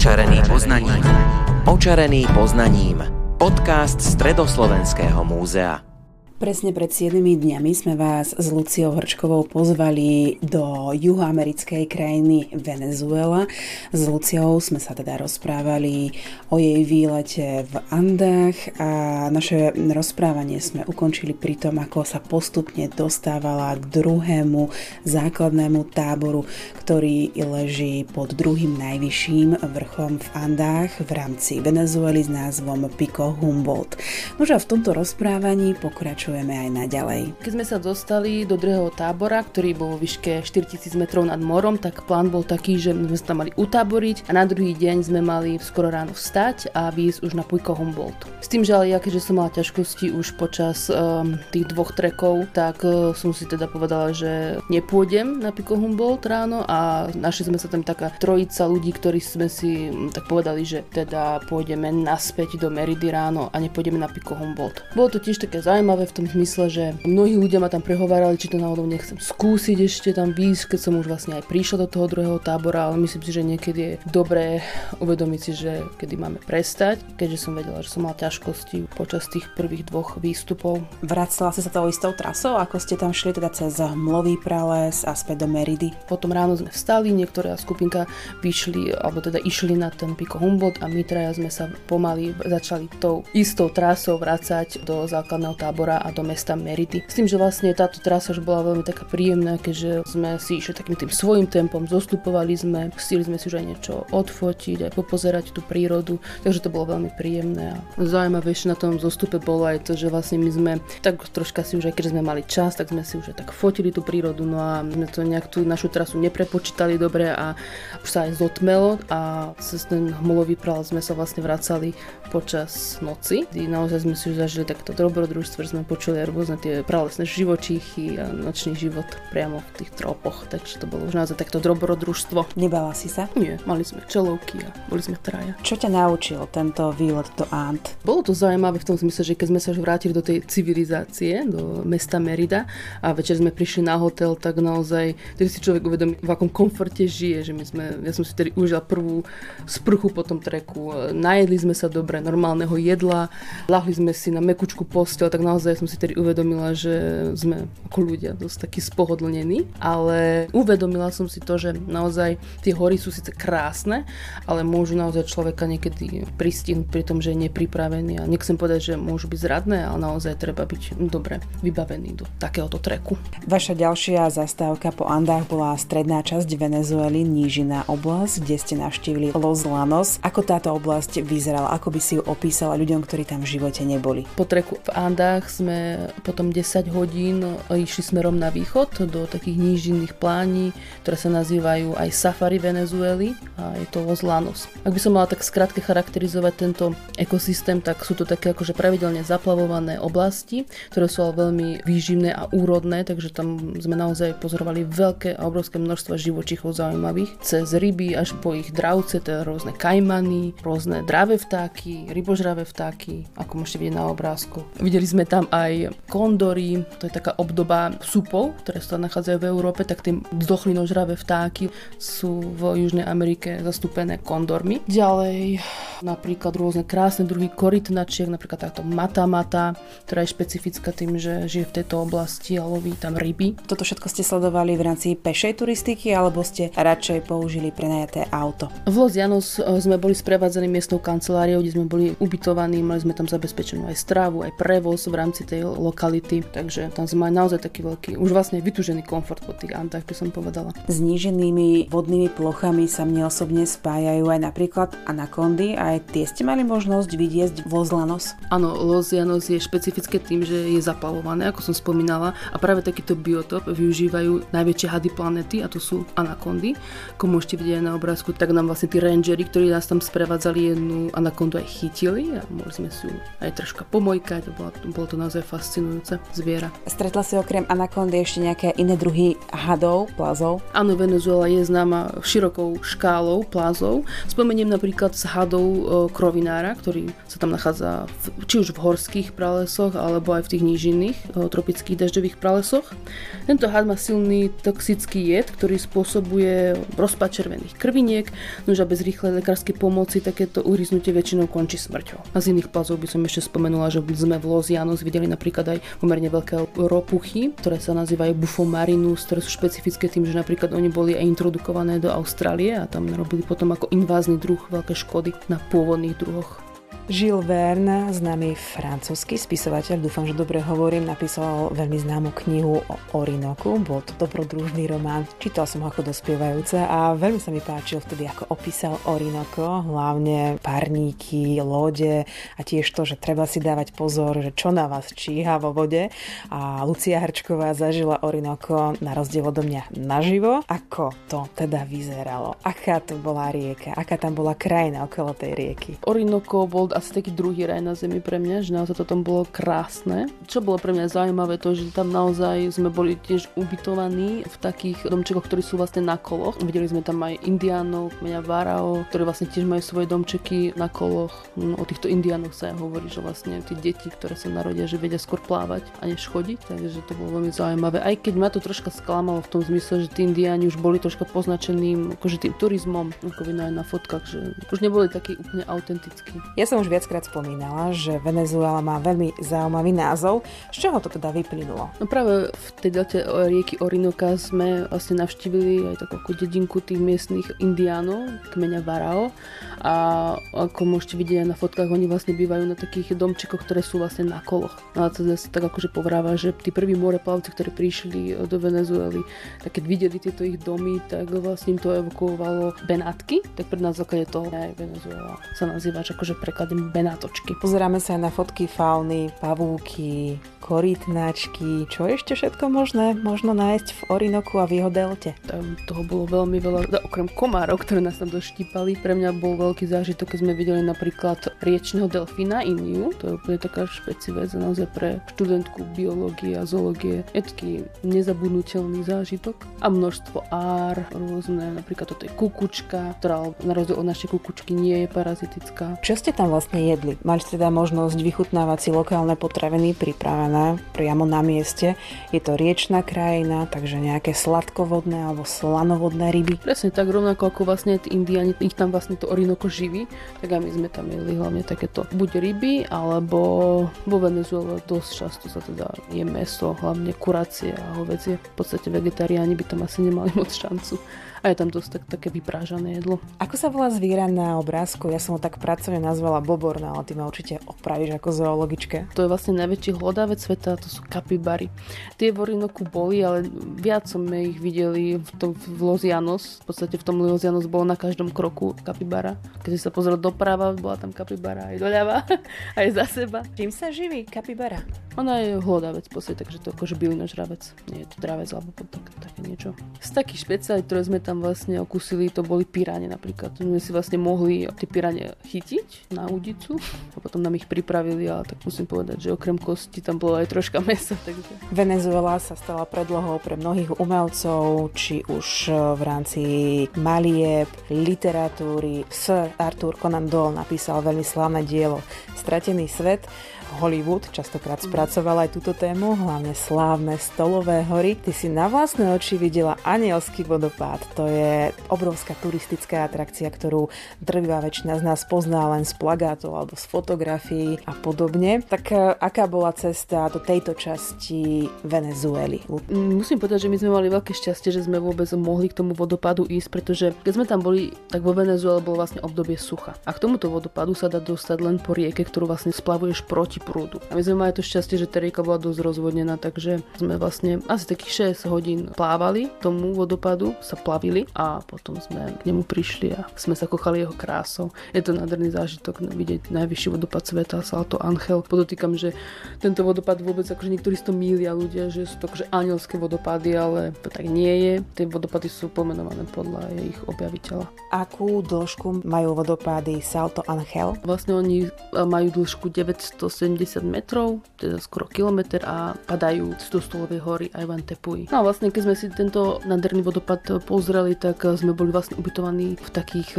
Očarený poznaním. Podcast Stredoslovenského múzea. Presne pred 7 dňami sme vás s Luciou Hrčkovou pozvali do juhoamerickej krajiny Venezuela. S Luciou sme sa teda rozprávali o jej výlete v Andách a naše rozprávanie sme ukončili pri tom, ako sa postupne dostávala k druhému základnému táboru, ktorý leží pod druhým najvyšším vrchom v Andách v rámci Venezuely s názvom Pico Humboldt. Nože v tomto rozprávaní pokračujeme aj naďalej. Keď sme sa dostali do druhého tábora, ktorý bol vo výške 4000 metrov nad morom, tak plán bol taký, že sme sa tam mali utáboriť a na druhý deň sme mali skoro ráno vstať a výjsť už na Pico Humboldt. S tým, že ale ja, keďže som mala ťažkosti už počas tých dvoch trekov, tak som si teda povedala, že nepôjdem na Pico Humboldt ráno a našli sme sa tam taká trojica ľudí, ktorí sme si tak povedali, že teda pôjdeme naspäť do Meridy ráno a nepôjdeme na Pico Humboldt. Bolo to tiež také zaujímavé v tom zmysle, že mnohí ľudia ma tam prehovárali, či to náhodou nechcem skúsiť ešte tam výsť, keď som už vlastne aj prišla do toho druhého tábora, ale myslím si, že niekedy je dobré uvedomiť si, že kedy máme prestať, keďže som vedela, že som mala ťažkosti počas tých prvých dvoch výstupov. Vracala si sa tou istou trasou, ako ste tam šli teda cez hmlový prales a späť do Meridy. Potom ráno sme vstali, niektorá skupinka vyšli, alebo teda išli na ten Pico Humboldt a my traja sme sa pomaly začali tou istou trasou vracať do základného tábora a do mesta Meridy. S tým, že vlastne táto trasa už bola veľmi taká príjemná, keďže sme si išli takým tým svojím tempom, zostupovali sme, chceli sme si už aj niečo odfotiť, aj popozerať tú prírodu, takže to bolo veľmi príjemné. Zaujímavejšie na tom zostupe bolo aj to, že vlastne my sme tak troška si už, aj keďže sme mali čas, tak sme si už aj tak fotili tú prírodu, no a sme to nejak tú našu trasu neprepočítali dobre a už sa aj zotmelo a cez ten hmolový prales sme sa vlastne vracali počas noci. Naozaj sme si už zažili takto dobrodružstvo, že sme počuli rôzne tie pralesné živočíchy a nočný život priamo v tých tropoch, takže to bolo už naozaj takto dobrodružstvo. Nebala si sa? Nie, mali sme čelovky a boli sme traja. Čo ťa naučil tento výlet do And? Bolo to zaujímavé v tom zmysle, že keď sme sa už vrátili do tej civilizácie, do mesta Mérida a večer sme prišli na hotel, tak naozaj tedy si človek uvedomí, v akom komforte žije, že ja som si tedy užila prvú sprchu po tom treku, najedli sme sa dobre normálneho jedla, ľahli sme si na mekučku posteľ, tak naozaj som si tedy uvedomila, že sme ako ľudia dosť takí spohodlnení, ale uvedomila som si to, že naozaj tie hory sú síce krásne, ale môžu naozaj človeka niekedy pristihnúť pri tom, že je nepripravený a nechcem povedať, že môžu byť zradné, ale naozaj treba byť dobre vybavený do takéhoto treku. Vaša ďalšia zastávka po Andách bola stredná časť Venezuely, nížinná oblasť, kde ste navštívili Los Llanos. Ako táto oblasť vyzerala? Ako by si ju opísala ľuďom, ktorí tam v živote neboli? Po treku v Andách sme potom 10 hodín išli smerom na východ do takých nížinných plání, ktoré sa nazývajú aj safari Venezuely a je to Los Llanos. Ak by som mala tak skrátke charakterizovať tento ekosystém, tak sú to také akože pravidelne zaplavované oblasti, ktoré sú ale veľmi výživné a úrodné, takže tam sme naozaj pozorovali veľké a obrovské množstvo živočíchov zaujímavých, cez ryby až po ich dravce, teda rôzne kajmany, rôzne dravé vtáky, rybožravé vtáky, ako môžete vidieť na obrázku. Videli sme tam aj kondory, to je taká obdoba supov, ktoré sa nachádzajú v Európe, tak tie vzdochlinou-žravé vtáky sú v Južnej Amerike zastúpené kondormi. Ďalej napríklad rôzne krásne druhy korytnačiek, napríklad táto mata-mata, ktorá je špecifická tým, že žije v tejto oblasti a loví tam ryby. Toto všetko ste sledovali v rámci pešej turistiky alebo ste radšej použili prenajaté auto? V Los Llanos sme boli sprevádzani miestnou kanceláriou, kde sme boli ubytovaní, mali sme tam zabezpečenú aj stravu, aj prevoz v rámci tej lokality, takže tam sme naozaj taký veľký, už vlastne vytužený komfort po tých Andách, by som povedala. S níženými vodnými plochami sa mne osobne spájajú aj napríklad anakondy, aj tie ste mali možnosť vidieť v Los Llanos? Áno, Los Llanos je špecifické tým, že je zaplavované, ako som spomínala, a práve takýto biotop využívajú najväčšie hady planety a to sú anakondy. Ako môžete vidieť na obrázku, tak nám vlastne tí rangeri, ktorí nás tam sprevádzali, jednu anakondu aj chytili a mohli sme si ju aj troška pomojkať, bolo to naozaj fascinujúce zviera. Stretla si okrem anakondy ešte nejaké iné druhy hadov, plazov? Áno, Venezuela je známa širokou škálou plazov. Spomeniem napríklad s hadov krovinára, ktorý sa tam nachádza či už v horských pralesoch, alebo aj v tých nížinných tropických dažďových pralesoch. Tento had má silný toxický jed, ktorý spôsobuje rozpad červených krviniek, nož a bez rýchlej lekárskej pomoci takéto uhryznutie väčšinou končí smrťou. A z iných plazov by som ešte spomenula, že sme v Los Llanos videli napríklad aj pomerne veľké ropuchy, ktoré sa nazývajú Bufo marinus, ktoré sú špecifické tým, že napríklad oni boli aj introdukované do Austrálie a tam robili potom ako invázny druh veľké škody na pôvodných druhoch. Jules Verne, známy francúzsky spisovateľ, dúfam, že dobre hovorím, napísal veľmi známu knihu o Orinoku, bol to dobrodružný román, čítal som ho ako dospievajúca a veľmi sa mi páčil vtedy, ako opísal Orinoco, hlavne parníky, lode a tiež to, že treba si dávať pozor, že čo na vás číha vo vode. A Lucia Hrčková zažila Orinoco na rozdiel odo mňa naživo. Ako to teda vyzeralo? Aká to bola rieka? Aká tam bola krajina okolo tej rieky? Orinoco bol asi taký druhý raj na zemi pre mňa, že naozaj to tam bolo krásne. Čo bolo pre mňa zaujímavé, to, že tam naozaj sme boli tiež ubytovaní v takých domčekoch, ktorí sú vlastne na koloch. Videli sme tam aj indiánov, kmeňa Warao, ktorí vlastne tiež majú svoje domčeky na koloch. O týchto indiánoch sa aj hovorí, že vlastne tie deti, ktoré sa narodia, že vedia skôr plávať a než chodiť, takže to bolo veľmi zaujímavé. Aj keď ma to troška sklamalo v tom zmysle, že tí indiáni už boli troška poznačeným akože tým turizmom, ako vidno aj na fotkách, že už neboli takí úplne autentickí. Ja som už viackrát spomínala, že Venezuela má veľmi zaujímavý názov. Z čoho to teda vyplynulo? No práve v tej delte rieky Orinoca sme vlastne navštívili aj takú dedinku tých miestnych indiánov, kmeňa Warao. A ako môžete vidieť na fotkách, oni vlastne bývajú na takých domčekoch, ktoré sú vlastne na koloch. A to sa tak akože povráva, že tí prví moreplavci, ktorí prišli do Venezuely, tak keď videli tieto ich domy, tak vlastne im to evokovalo Benátky. Tak pre nás základe toho aj Venezuela sa nazýva akože preklad Benátočky. Pozeráme sa aj na fotky fauny, pavúky, korytnačky, čo ešte všetko možno nájsť v Orinoku a v jeho delte. Tam toho bolo veľmi veľa, okrem komárov, ktoré nás tam doštípali. Pre mňa bol veľký zážitok, keď sme videli napríklad riečneho delfína Iniu. To je úplne taká špecivá vec naozaj pre študentku biológie a zoológie. Je taký nezabudnutelný zážitok a množstvo ár, rôzne, napríklad toto je kukučka, ktorá na rozdiel od našej kukučky nie je parazitická. Čo ste tam vlastne jedli? Mali ste teda možnosť vychutnávať si lokálne potraviny pripravené priamo na mieste. Je to riečná krajina, takže nejaké sladkovodné alebo slanovodné ryby. Presne tak, rovnako ako vlastne tí indiáni, ich tam vlastne to Orinoco živí, tak aj my sme tam jedli hlavne takéto buď ryby, alebo vo Venezuele dosť často sa teda je mäso, hlavne kuracie a hovädzie. V podstate vegetariáni by tam asi nemali moc šancu. A je tam dosť také vyprážané jedlo. Ako sa volá zviera na obrázku? Ja som ho tak pracovne nazvala boborná, ale ty ma určite opravíš ako zoologička. To je vlastne najväčší hlodavec sveta, to sú kapibary. Tie v Orinoku boli, ale viac sme ich videli v Los Llanos. V podstate v tom Los Llanos bolo na každom kroku kapibara. Keď si sa pozrel doprava, bola tam kapibara aj doľava, aj za seba. Čím sa živí kapibara? Ona je hlodavec v podstate, takže to je akože bylinožravec. Nie je to dravec alebo také niečo. Z takých špeciálí, ktoré sme tam vlastne okúsili, to boli piráne napríklad. My si vlastne mohli tie piráne chytiť na údicu a potom nám ich pripravili, ale tak musím povedať, že okrem kosti tam bolo aj troška mäsa. Takže. Venezuela sa stala predlohou pre mnohých umelcov, či už v rámci malieb, literatúry. Sir Arthur Conan Doyle napísal veľmi slávne dielo Stratený svet. Hollywood častokrát spracoval aj túto tému, hlavne slávne stolové hory. Ty si na vlastné oči videla Anielský vodopád. To je obrovská turistická atrakcia, ktorú drvivá väčšina z nás pozná len z plagátov alebo z fotografií a podobne. Tak aká bola cesta do tejto časti Venezuely? Musím povedať, že my sme mali veľké šťastie, že sme vôbec mohli k tomu vodopádu ísť, pretože keď sme tam boli, tak vo Venezuele bolo vlastne obdobie sucha. A k tomuto vodopádu sa dá dostať len po rieke, ktorú vlastne splavuješ proti prúdu. A my sme mali to šťastie, že tá rieka bola dosť rozvodnená, takže sme vlastne asi takých 6 hodín plávali tomu vodopadu, sa plavili a potom sme k nemu prišli a sme sa kochali jeho krásou. Je to nádherný zážitok vidieť najvyšší vodopad sveta, Salto Angel. Podotýkam, že tento vodopad vôbec akože niektorí si to mýlia ľudia, že sú to akože anielské vodopady, ale to tak nie je. Tie vodopady sú pomenované podľa ich objaviteľa. Akú dĺžku majú vodopády Salto Angel? Vlastne oni majú dĺžku 970 metrov, teda skoro kilometr a padajú z dostolovej hory Ivan Tepui. No a vlastne, keď sme si tento nádherný vodopad pozreli, pozerali, tak sme boli vlastne ubytovaní v takých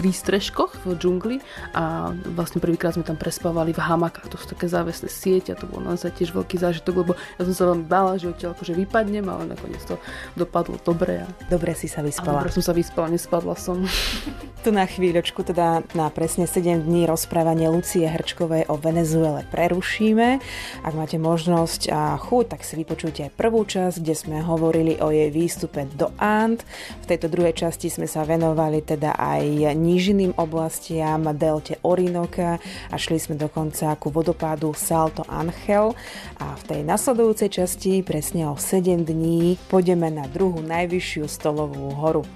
prístrežkoch v džungli a vlastne prvýkrát sme tam prespávali v hamakách. To sú také závesné sieť a to bol naozaj tiež veľký zážitok, lebo ja som sa vám bála, že odtiaľ akože vypadnem, ale nakoniec to dopadlo dobre. Dobre si sa vyspala. Dobre som sa vyspala, nespadla som. Tu na chvíľočku, teda na presne 7 dní rozprávanie Lucie Hrčkovej o Venezuele prerušíme. Ak máte možnosť a chuť, tak si vypočujte aj prvú časť, kde sme hovorili o jej výstupe do And. V tejto druhej časti sme sa venovali teda aj nížiným oblastiam, delte Orinoka a šli sme dokonca ku vodopádu Salto Angel. A v tej nasledujúcej časti, presne o 7 dní, pôjdeme na druhú najvyššiu stolovú horu.